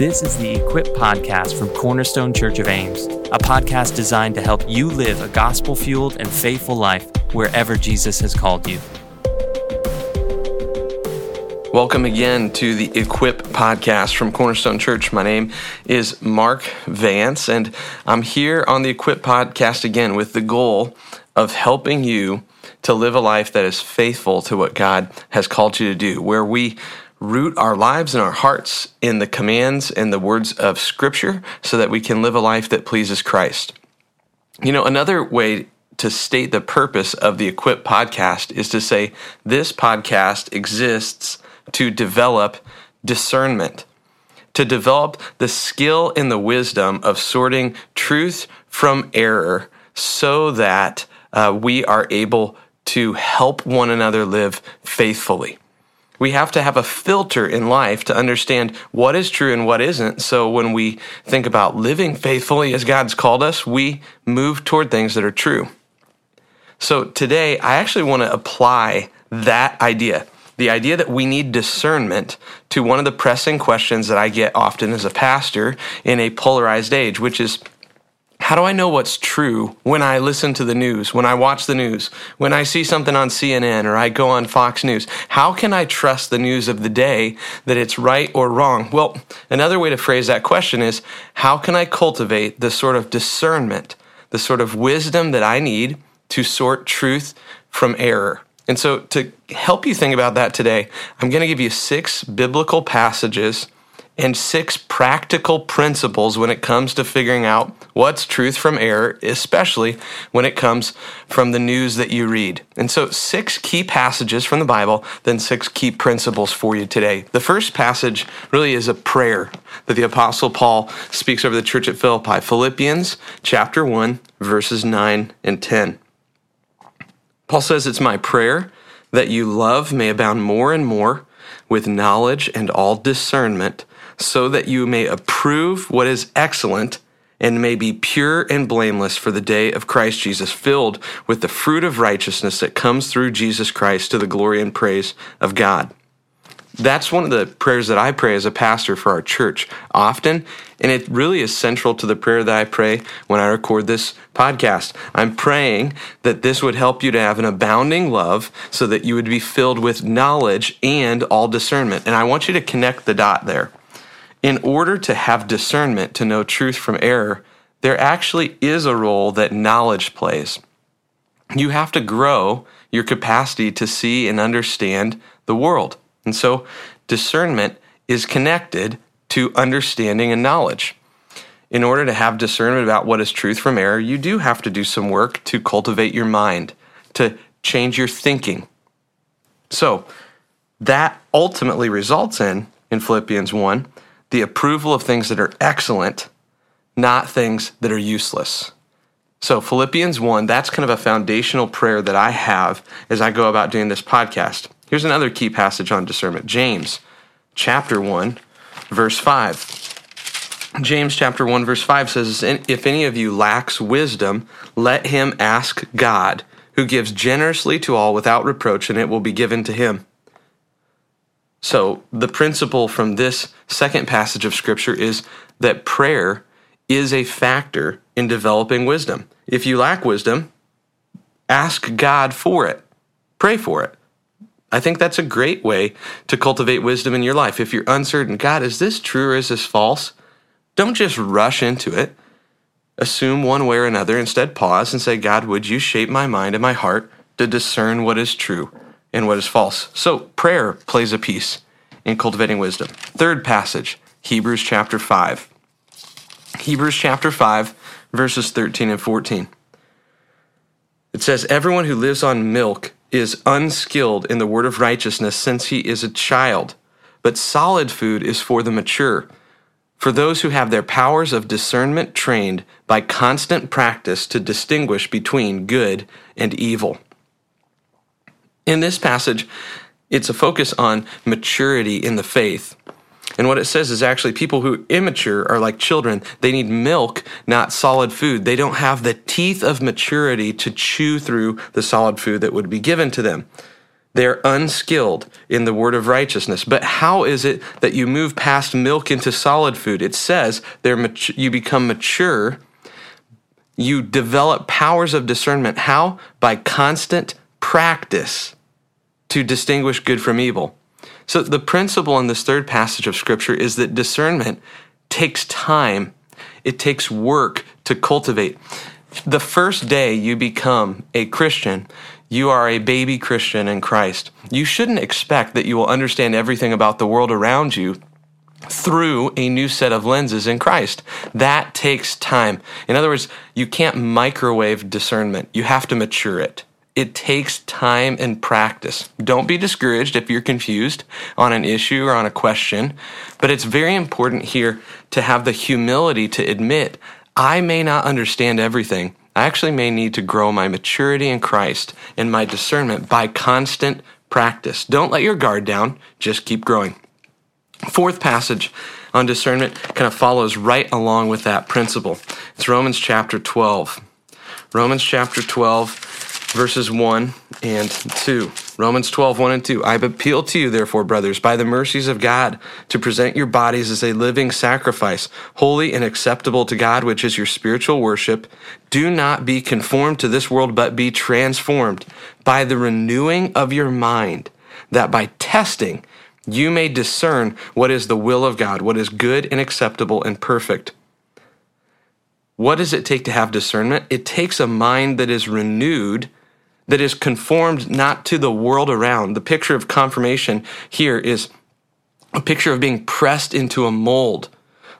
This is the Equip Podcast from Cornerstone Church of Ames, a podcast designed to help you live a gospel-fueled and faithful life wherever Jesus has called you. Welcome again to the Equip Podcast from Cornerstone Church. My name is Mark Vance, and I'm here on the Equip Podcast again with the goal of helping you to live a life that is faithful to what God has called you to do, where we root our lives and our hearts in the commands and the words of Scripture so that we can live a life that pleases Christ. You know, another way to state the purpose of the Equip Podcast is to say this podcast exists to develop discernment, to develop the skill and the wisdom of sorting truth from error so that we are able to help one another live faithfully. We have to have a filter in life to understand what is true and what isn't. So when we think about living faithfully as God's called us, we move toward things that are true. So today, I actually want to apply that idea. The idea that we need discernment to one of the pressing questions that I get often as a pastor in a polarized age, which is, how do I know what's true when I listen to the news, when I watch the news, when I see something on CNN or I go on Fox News? How can I trust the news of the day that it's right or wrong? Well, another way to phrase that question is, how can I cultivate the sort of discernment, the sort of wisdom that I need to sort truth from error? And so to help you think about that today, I'm going to give you 6 biblical passages and 6 practical principles when it comes to figuring out what's truth from error, especially when it comes from the news that you read. And so 6 key passages from the Bible, then 6 key principles for you today. The first passage really is a prayer that the Apostle Paul speaks over the church at Philippi, Philippians chapter 1, verses 9 and 10. Paul says, "It's my prayer that you love may abound more and more with knowledge and all discernment, so that you may approve what is excellent and may be pure and blameless for the day of Christ Jesus, filled with the fruit of righteousness that comes through Jesus Christ to the glory and praise of God." That's one of the prayers that I pray as a pastor for our church often, and it really is central to the prayer that I pray when I record this podcast. I'm praying that this would help you to have an abounding love so that you would be filled with knowledge and all discernment. And I want you to connect the dot there. In order to have discernment, to know truth from error, there actually is a role that knowledge plays. You have to grow your capacity to see and understand the world. And so discernment is connected to understanding and knowledge. In order to have discernment about what is truth from error, you do have to do some work to cultivate your mind, to change your thinking. So that ultimately results in Philippians 1, the approval of things that are excellent, not things that are useless. So Philippians 1, that's kind of a foundational prayer that I have as I go about doing this podcast. Here's another key passage on discernment, James chapter 1, verse 5. James chapter 1, verse 5 says, "If any of you lacks wisdom, let him ask God, who gives generously to all without reproach, and it will be given to him." So the principle from this second passage of Scripture is that prayer is a factor in developing wisdom. If you lack wisdom, ask God for it. Pray for it. I think that's a great way to cultivate wisdom in your life. If you're uncertain, God, is this true or is this false? Don't just rush into it. Assume one way or another. Instead, pause and say, God, would you shape my mind and my heart to discern what is true and what is false? So prayer plays a piece in cultivating wisdom. Third passage, Hebrews chapter 5. Hebrews chapter 5, verses 13 and 14. It says, "Everyone who lives on milk is unskilled in the word of righteousness since he is a child, but solid food is for the mature, for those who have their powers of discernment trained by constant practice to distinguish between good and evil." In this passage, it's a focus on maturity in the faith. And what it says is actually people who are immature are like children. They need milk, not solid food. They don't have the teeth of maturity to chew through the solid food that would be given to them. They're unskilled in the word of righteousness. But how is it that you move past milk into solid food? It says you become mature. You develop powers of discernment. How? By constant practice to distinguish good from evil. So the principle in this third passage of Scripture is that discernment takes time. It takes work to cultivate. The first day you become a Christian, you are a baby Christian in Christ. You shouldn't expect that you will understand everything about the world around you through a new set of lenses in Christ. That takes time. In other words, you can't microwave discernment. You have to mature it. It takes time and practice. Don't be discouraged if you're confused on an issue or on a question, but it's very important here to have the humility to admit, I may not understand everything. I actually may need to grow my maturity in Christ and my discernment by constant practice. Don't let your guard down. Just keep growing. Fourth passage on discernment kind of follows right along with that principle. It's Romans chapter 12. Romans chapter 12, verses 1 and 2. Romans 12, 1 and 2. I appeal to you, therefore, brothers, by the mercies of God, to present your bodies as a living sacrifice, holy and acceptable to God, which is your spiritual worship. Do not be conformed to this world, but be transformed by the renewing of your mind, that by testing you may discern what is the will of God, what is good and acceptable and perfect. What does it take to have discernment? It takes a mind that is renewed, that is conformed not to the world around. The picture of confirmation here is a picture of being pressed into a mold,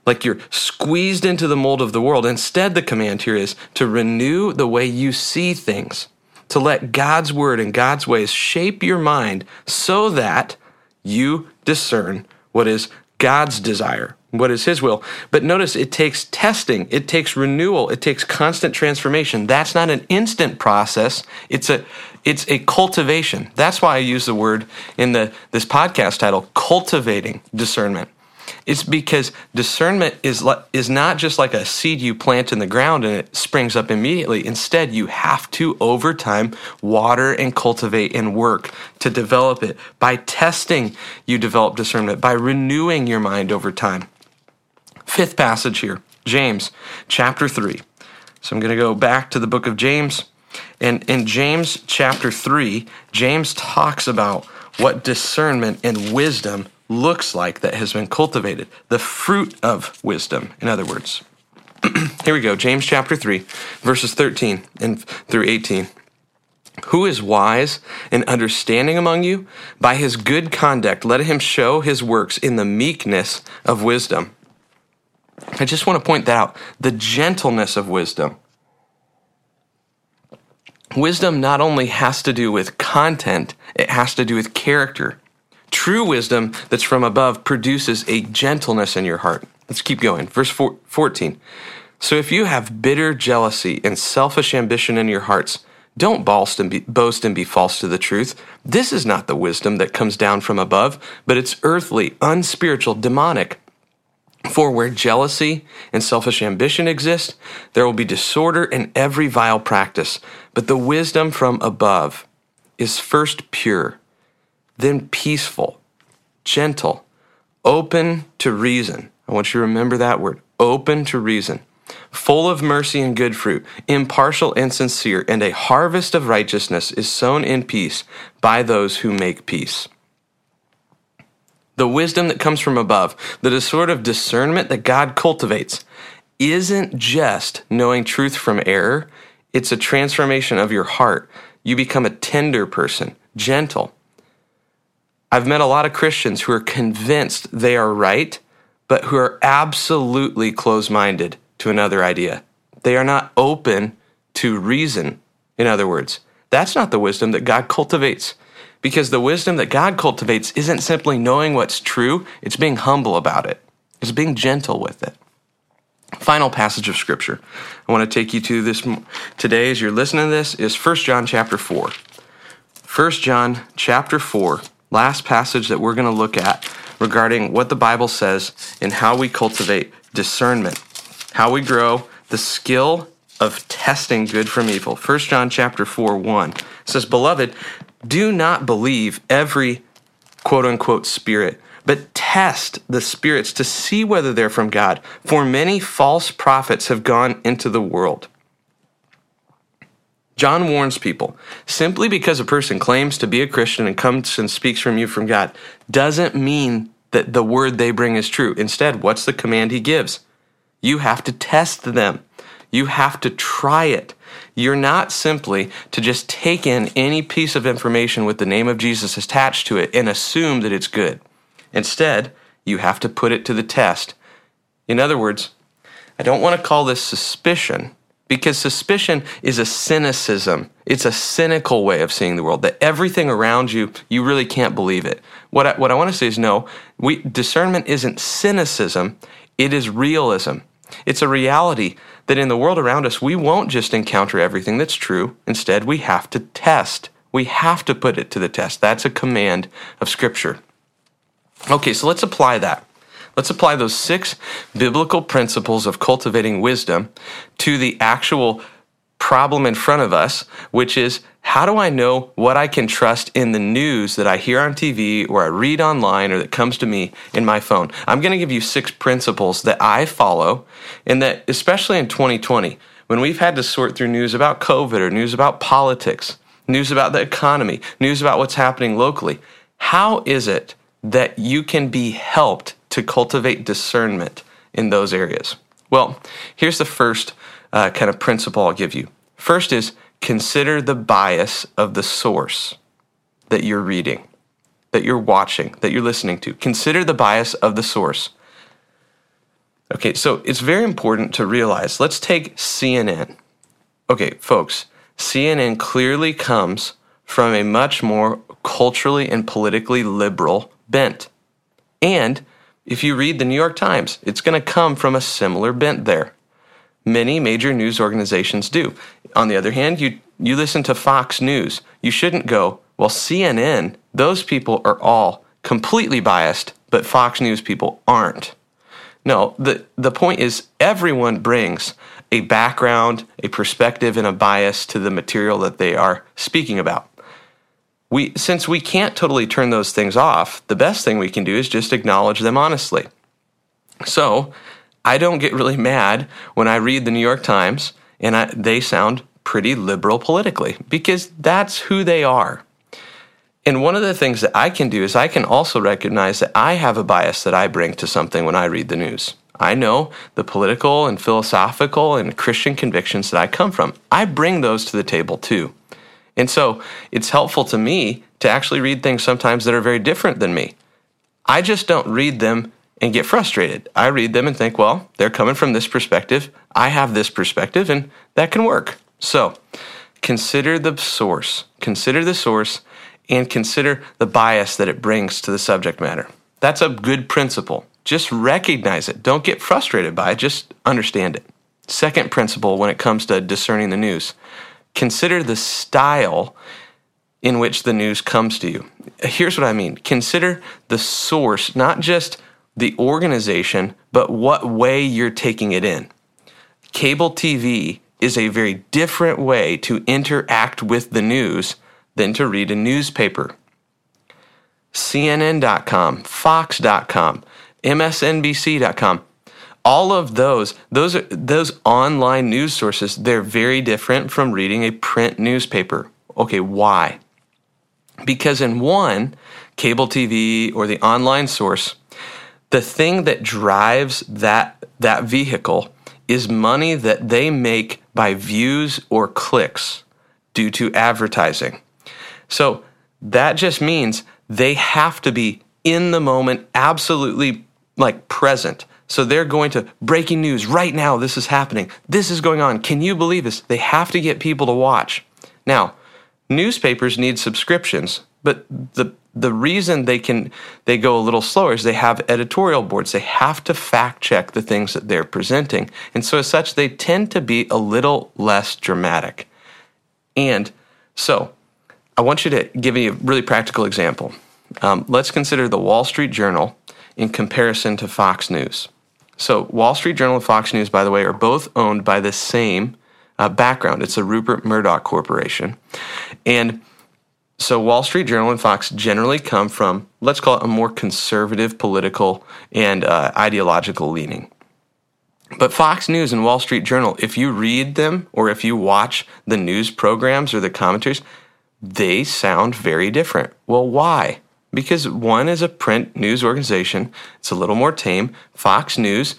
like you're squeezed into the mold of the world. Instead, the command here is to renew the way you see things, to let God's word and God's ways shape your mind so that you discern what is God's desire, what is his will. But notice it takes testing, it takes renewal, it takes constant transformation. That's not an instant process. It's a cultivation. That's why I use the word in this podcast title, cultivating discernment. It's because discernment is not just like a seed you plant in the ground and it springs up immediately. Instead, you have to, over time, water and cultivate and work to develop it. By testing, you develop discernment, by renewing your mind over time. Fifth passage here, James chapter 3. So I'm going to go back to the book of James. And in James chapter 3, James talks about what discernment and wisdom looks like that has been cultivated, the fruit of wisdom, in other words. Here we go, James chapter 3, verses 13 and through 18. Who is wise and understanding among you? By his good conduct, let him show his works in the meekness of wisdom. I just want to point that out, the gentleness of wisdom. Wisdom not only has to do with content, it has to do with character. True wisdom that's from above produces a gentleness in your heart. Let's keep going. Verse 14. So if you have bitter jealousy and selfish ambition in your hearts, don't boast and be false to the truth. This is not the wisdom that comes down from above, but it's earthly, unspiritual, demonic. For where jealousy and selfish ambition exist, there will be disorder and every vile practice. But the wisdom from above is first pure, then peaceful, gentle, open to reason. I want you to remember that word, open to reason, full of mercy and good fruit, impartial and sincere, and a harvest of righteousness is sown in peace by those who make peace. The wisdom that comes from above, the sort of discernment that God cultivates, isn't just knowing truth from error. It's a transformation of your heart. You become a tender person, gentle. I've met a lot of Christians who are convinced they are right, but who are absolutely closed-minded to another idea. They are not open to reason, in other words. That's not the wisdom that God cultivates, because the wisdom that God cultivates isn't simply knowing what's true, it's being humble about it. It's being gentle with it. Final passage of Scripture I want to take you to this today as you're listening to this is 1 John chapter 4. 1 John chapter 4. Last passage that we're going to look at regarding what the Bible says and how we cultivate discernment, how we grow the skill of testing good from evil. 1 John chapter 4, 1 says, Beloved, Do not believe every quote-unquote spirit, but test the spirits to see whether they're from God, for many false prophets have gone into the world. John warns people, simply because a person claims to be a Christian and comes and speaks from you from God doesn't mean that the word they bring is true. Instead, what's the command he gives? You have to test them. You have to try it. You're not simply to just take in any piece of information with the name of Jesus attached to it and assume that it's good. Instead, you have to put it to the test. In other words, I don't want to call this suspicion, because suspicion is a cynicism. It's a cynical way of seeing the world, that everything around you, you really can't believe it. What I want to say is no, discernment isn't cynicism, it is realism. It's a reality that in the world around us, we won't just encounter everything that's true. Instead, we have to test. We have to put it to the test. That's a command of Scripture. Okay, so let's apply that. Let's apply those 6 biblical principles of cultivating wisdom to the actual problem in front of us, which is, how do I know what I can trust in the news that I hear on TV or I read online or that comes to me in my phone? I'm going to give you 6 principles that I follow, and that especially in 2020, when we've had to sort through news about COVID or news about politics, news about the economy, news about what's happening locally, how is it that you can be helped to cultivate discernment in those areas? Well, here's the first kind of principle I'll give you. First is, consider the bias of the source that you're reading, that you're watching, that you're listening to. Consider the bias of the source. Okay, so it's very important to realize, let's take CNN. Okay, folks, CNN clearly comes from a much more culturally and politically liberal bent. And if you read the New York Times, it's going to come from a similar bent there. Many major news organizations do. On the other hand, you listen to Fox News. You shouldn't go, well, CNN, those people are all completely biased, but Fox News people aren't. No, the point is, everyone brings a background, a perspective, and a bias to the material that they are speaking about. Since we can't totally turn those things off, the best thing we can do is just acknowledge them honestly. So, I don't get really mad when I read the New York Times and they sound pretty liberal politically, because that's who they are. And one of the things that I can do is I can also recognize that I have a bias that I bring to something when I read the news. I know the political and philosophical and Christian convictions that I come from. I bring those to the table too. And so it's helpful to me to actually read things sometimes that are very different than me. I just don't read them and get frustrated. I read them and think, well, they're coming from this perspective. I have this perspective, and that can work. So consider the source. Consider the source and consider the bias that it brings to the subject matter. That's a good principle. Just recognize it. Don't get frustrated by it. Just understand it. Second principle when it comes to discerning the news, consider the style in which the news comes to you. Here's what I mean. Consider the source, not just the organization, but what way you're taking it in. Cable TV is a very different way to interact with the news than to read a newspaper. CNN.com, Fox.com, MSNBC.com, all of those online news sources, they're very different from reading a print newspaper. Okay, why? Because in one, cable TV or the online source, the thing that drives that vehicle is money that they make by views or clicks due to advertising. So that just means they have to be in the moment, absolutely like present. So they're going to, breaking news right now, this is happening, this is going on, can you believe this? They have to get people to watch. Now, newspapers need subscriptions, but the reason they go a little slower is they have editorial boards. They have to fact check the things that they're presenting. And so as such, they tend to be a little less dramatic. And so I want you to give me a really practical example. Let's consider the Wall Street Journal in comparison to Fox News. So Wall Street Journal and Fox News, by the way, are both owned by the same background. It's the Rupert Murdoch Corporation. And So Wall Street Journal and Fox generally come from, let's call it, a more conservative political and ideological leaning. But Fox News and Wall Street Journal, if you read them or if you watch the news programs or the commentaries, they sound very different. Well, why? Because one is a print news organization. It's a little more tame. Fox News,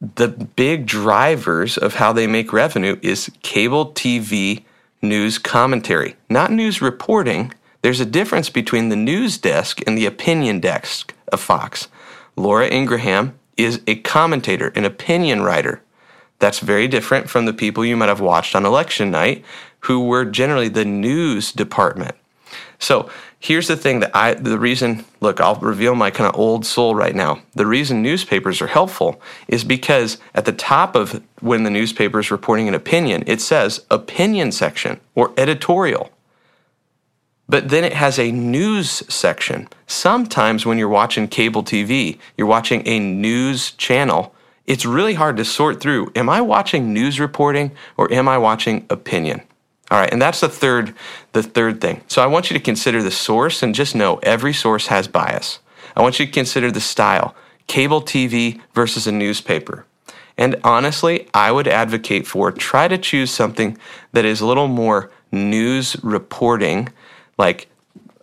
the big drivers of how they make revenue is cable TV news commentary, not news reporting. There's a difference between the news desk and the opinion desk of Fox. Laura Ingraham is a commentator, an opinion writer. That's very different from the people you might have watched on election night who were generally the news department. So here's the thing that I'll reveal my kind of old soul right now. The reason newspapers are helpful is because at the top of when the newspaper is reporting an opinion, it says opinion section or editorial. But then it has a news section. Sometimes when you're watching cable TV, you're watching a news channel, it's really hard to sort through, am I watching news reporting or am I watching opinion? All right, and that's the third thing. So I want you to consider the source and just know every source has bias. I want you to consider the style, cable TV versus a newspaper. And honestly, I would advocate for try to choose something that is a little more news reporting, like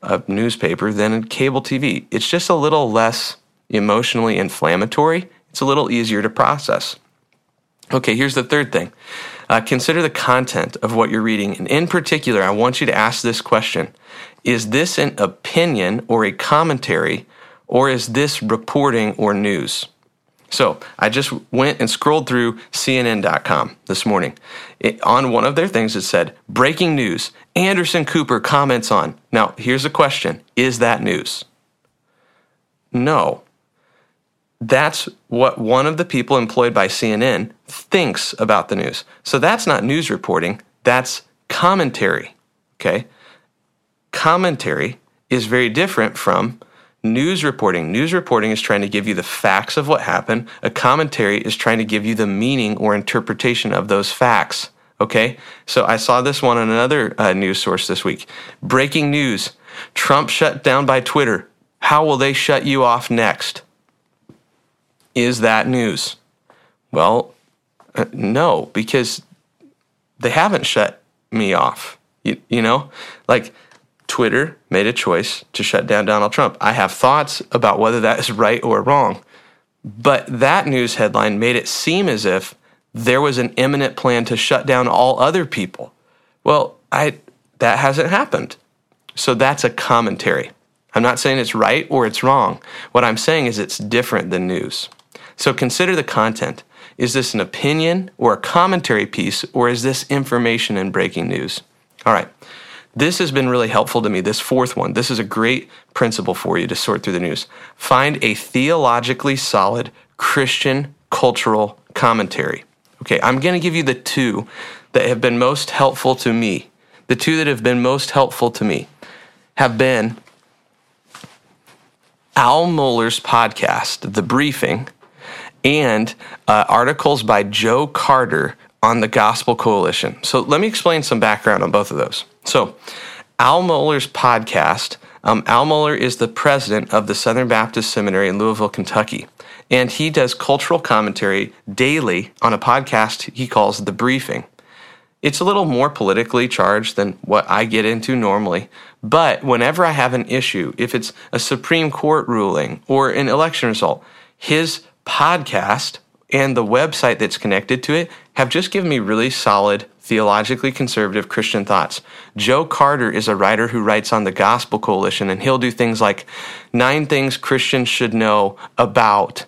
a newspaper, than a cable TV. It's just a little less emotionally inflammatory. It's a little easier to process. Okay, here's the third thing. Consider the content of what you're reading. And in particular, I want you to ask this question. Is this an opinion or a commentary, or is this reporting or news? So I just went and scrolled through CNN.com this morning. On one of their things, it said, breaking news, Anderson Cooper comments on. Now, here's the question. Is that news? No. That's what one of the people employed by CNN thinks about the news. So that's not news reporting, that's commentary, okay? Commentary is very different from news reporting. News reporting is trying to give you the facts of what happened. A commentary is trying to give you the meaning or interpretation of those facts, okay? So I saw this one on another news source this week. Breaking news, Trump shut down by Twitter. How will they shut you off next? Is that news? Well, no, because they haven't shut me off. You know, like Twitter made a choice to shut down Donald Trump. I have thoughts about whether that is right or wrong, but that news headline made it seem as if there was an imminent plan to shut down all other people. Well, that hasn't happened. So that's a commentary. I'm not saying it's right or it's wrong. What I'm saying is it's different than news. So consider the content. Is this an opinion or a commentary piece, or is this information and breaking news? All right. This has been really helpful to me, this fourth one. This is a great principle for you to sort through the news. Find a theologically solid Christian cultural commentary. Okay, I'm going to give you the two that have been most helpful to me. The two that have been most helpful to me have been Al Mohler's podcast, The Briefing, and articles by Joe Carter on the Gospel Coalition. So let me explain some background on both of those. So Al Mohler's podcast, Al Mohler is the president of the Southern Baptist Seminary in Louisville, Kentucky, and he does cultural commentary daily on a podcast he calls The Briefing. It's a little more politically charged than what I get into normally, but whenever I have an issue, if it's a Supreme Court ruling or an election result, his podcast and the website that's connected to it have just given me really solid, theologically conservative Christian thoughts. Joe Carter is a writer who writes on the Gospel Coalition, and he'll do things like 9 things Christians should know about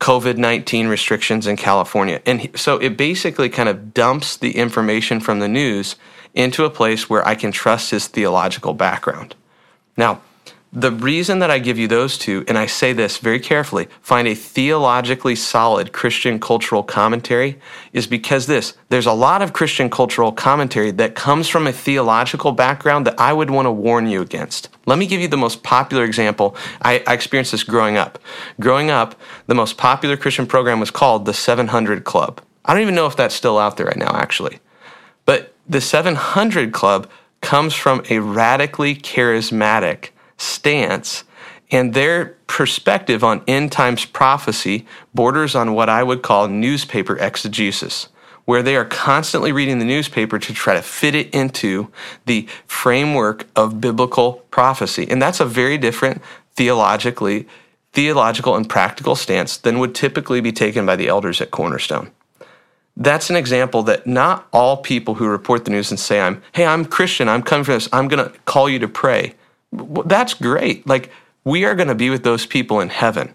COVID-19 restrictions in California. And so it basically kind of dumps the information from the news into a place where I can trust his theological background. Now, the reason that I give you those two, and I say this very carefully, find a theologically solid Christian cultural commentary, is because there's a lot of Christian cultural commentary that comes from a theological background that I would want to warn you against. Let me give you the most popular example. I experienced this growing up. Growing up, the most popular Christian program was called the 700 Club. I don't even know if that's still out there right now, actually. But the 700 Club comes from a radically charismatic stance, and their perspective on end times prophecy borders on what I would call newspaper exegesis, where they are constantly reading the newspaper to try to fit it into the framework of biblical prophecy. And that's a very different theological and practical stance than would typically be taken by the elders at Cornerstone. That's an example that not all people who report the news and say, I'm Christian, I'm coming for this, I'm going to call you to pray. That's great. We are going to be with those people in heaven.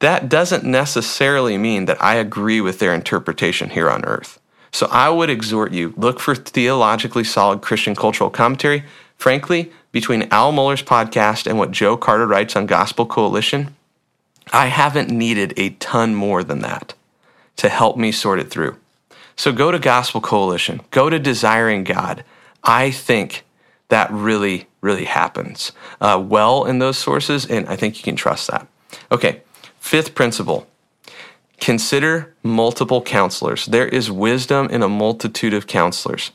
That doesn't necessarily mean that I agree with their interpretation here on earth. So I would exhort you, look for theologically solid Christian cultural commentary. Frankly, between Al Mohler's podcast and what Joe Carter writes on Gospel Coalition, I haven't needed a ton more than that to help me sort it through. So go to Gospel Coalition. Go to Desiring God. I think that really, really happens well in those sources, and I think you can trust that. Okay. Fifth principle, consider multiple counselors. There is wisdom in a multitude of counselors.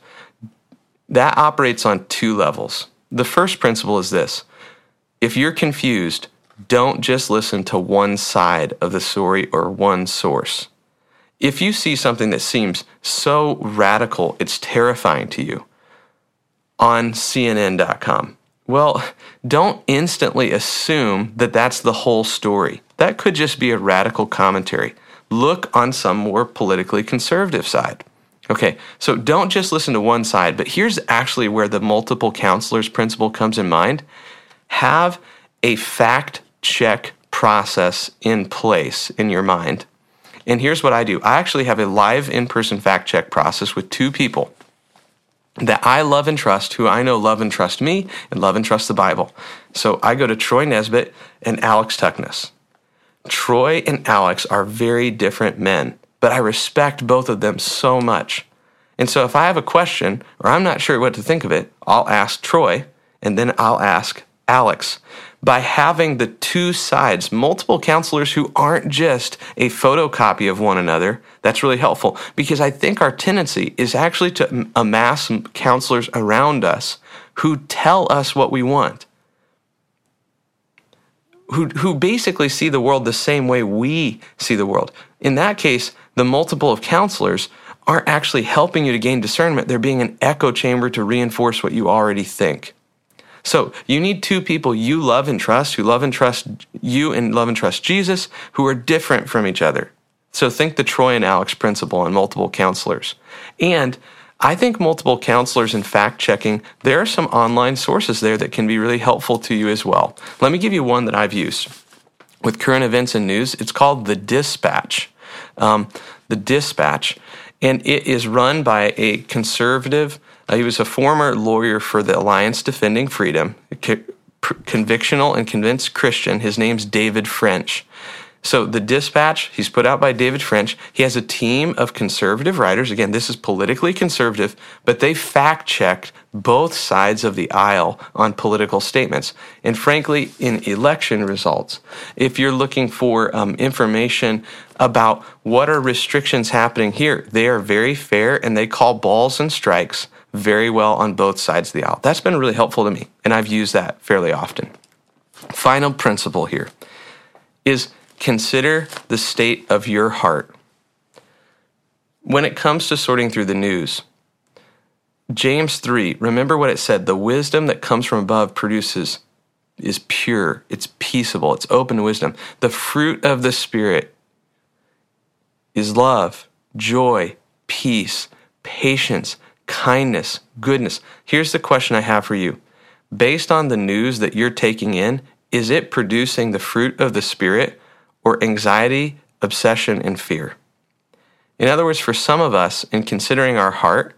That operates on two levels. The first principle is this. If you're confused, don't just listen to one side of the story or one source. If you see something that seems so radical, it's terrifying to you on CNN.com, well, don't instantly assume that that's the whole story. That could just be a radical commentary. Look on some more politically conservative side. Okay, so don't just listen to one side, but here's actually where the multiple counselors principle comes in mind. Have a fact check process in place in your mind. And here's what I do. I actually have a live in-person fact check process with two people that I love and trust, who I know love and trust me and love and trust the Bible. So I go to Troy Nesbitt and Alex Tuckness. Troy and Alex are very different men, but I respect both of them so much. And so if I have a question or I'm not sure what to think of it, I'll ask Troy and then I'll ask Alex. By having the two sides, multiple counselors who aren't just a photocopy of one another, that's really helpful, because I think our tendency is actually to amass counselors around us who tell us what we want, who basically see the world the same way we see the world. In that case, the multiple of counselors aren't actually helping you to gain discernment. They're being an echo chamber to reinforce what you already think. So you need two people you love and trust, who love and trust you and love and trust Jesus, who are different from each other. So think the Troy and Alex principle on multiple counselors. And I think multiple counselors and fact-checking, there are some online sources there that can be really helpful to you as well. Let me give you one that I've used with current events and news. It's called The Dispatch. The Dispatch. And it is run by a conservative. He was a former lawyer for the Alliance Defending Freedom, a convictional and convinced Christian. His name's David French. So The Dispatch, he's put out by David French. He has a team of conservative writers. Again, this is politically conservative, but they fact-checked both sides of the aisle on political statements. And frankly, in election results, if you're looking for information about what are restrictions happening here, they are very fair, and they call balls and strikes very well on both sides of the aisle. That's been really helpful to me, and I've used that fairly often. Final principle here is consider the state of your heart. When it comes to sorting through the news, James 3, remember what it said, the wisdom that comes from above produces, is pure, it's peaceable, it's open to wisdom. The fruit of the Spirit is love, joy, peace, patience, kindness, goodness. Here's the question I have for you. Based on the news that you're taking in, is it producing the fruit of the Spirit, or anxiety, obsession, and fear? In other words, for some of us, in considering our heart,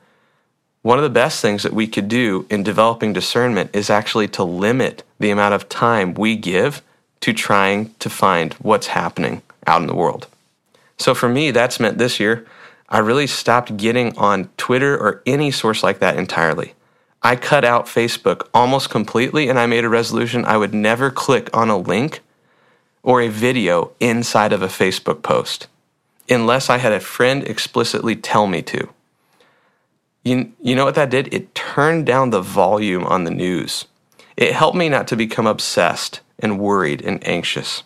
one of the best things that we could do in developing discernment is actually to limit the amount of time we give to trying to find what's happening out in the world. So for me, that's meant this year, I really stopped getting on Twitter or any source like that entirely. I cut out Facebook almost completely, and I made a resolution I would never click on a link or a video inside of a Facebook post, unless I had a friend explicitly tell me to. You know what that did? It turned down the volume on the news. It helped me not to become obsessed and worried and anxious.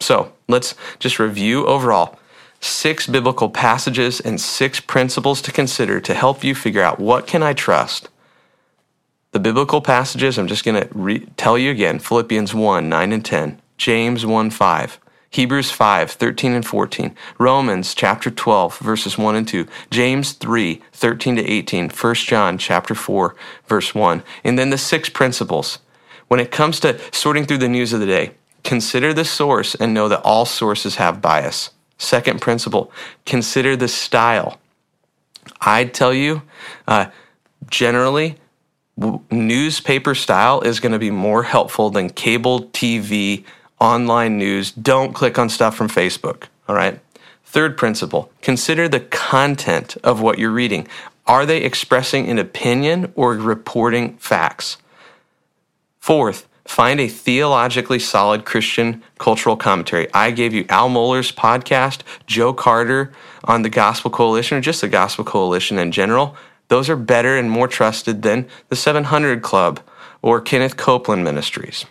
So let's just review overall 6 biblical passages and 6 principles to consider to help you figure out what can I trust. The biblical passages, I'm just going to tell you again, Philippians 1, 9 and 10, James 1, 5, Hebrews 5, 13 and 14, Romans chapter 12, verses 1 and 2, James 3, 13 to 18, 1 John chapter 4, verse 1, and then the 6 principles. When it comes to sorting through the news of the day, consider the source and know that all sources have bias. Second principle, consider the style. I'd tell you, generally, newspaper style is going to be more helpful than cable TV, online news. Don't click on stuff from Facebook, all right? Third principle, consider the content of what you're reading. Are they expressing an opinion or reporting facts? Fourth, find a theologically solid Christian cultural commentary. I gave you Al Mohler's podcast, Joe Carter on the Gospel Coalition, or just the Gospel Coalition in general. Those are better and more trusted than the 700 Club or Kenneth Copeland Ministries.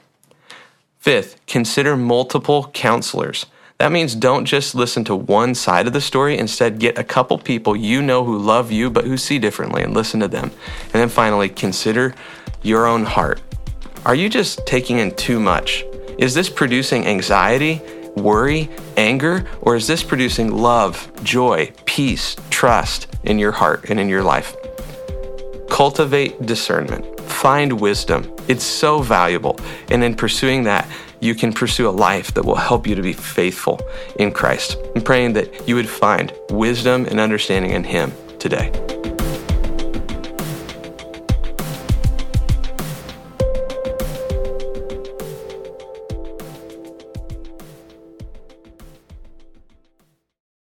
Fifth, consider multiple counselors. That means don't just listen to one side of the story. Instead, get a couple people you know who love you but who see differently and listen to them. And then finally, consider your own heart. Are you just taking in too much? Is this producing anxiety, worry, anger, or is this producing love, joy, peace, trust in your heart and in your life? Cultivate discernment. Find wisdom. It's so valuable. And in pursuing that, you can pursue a life that will help you to be faithful in Christ. I'm praying that you would find wisdom and understanding in Him today.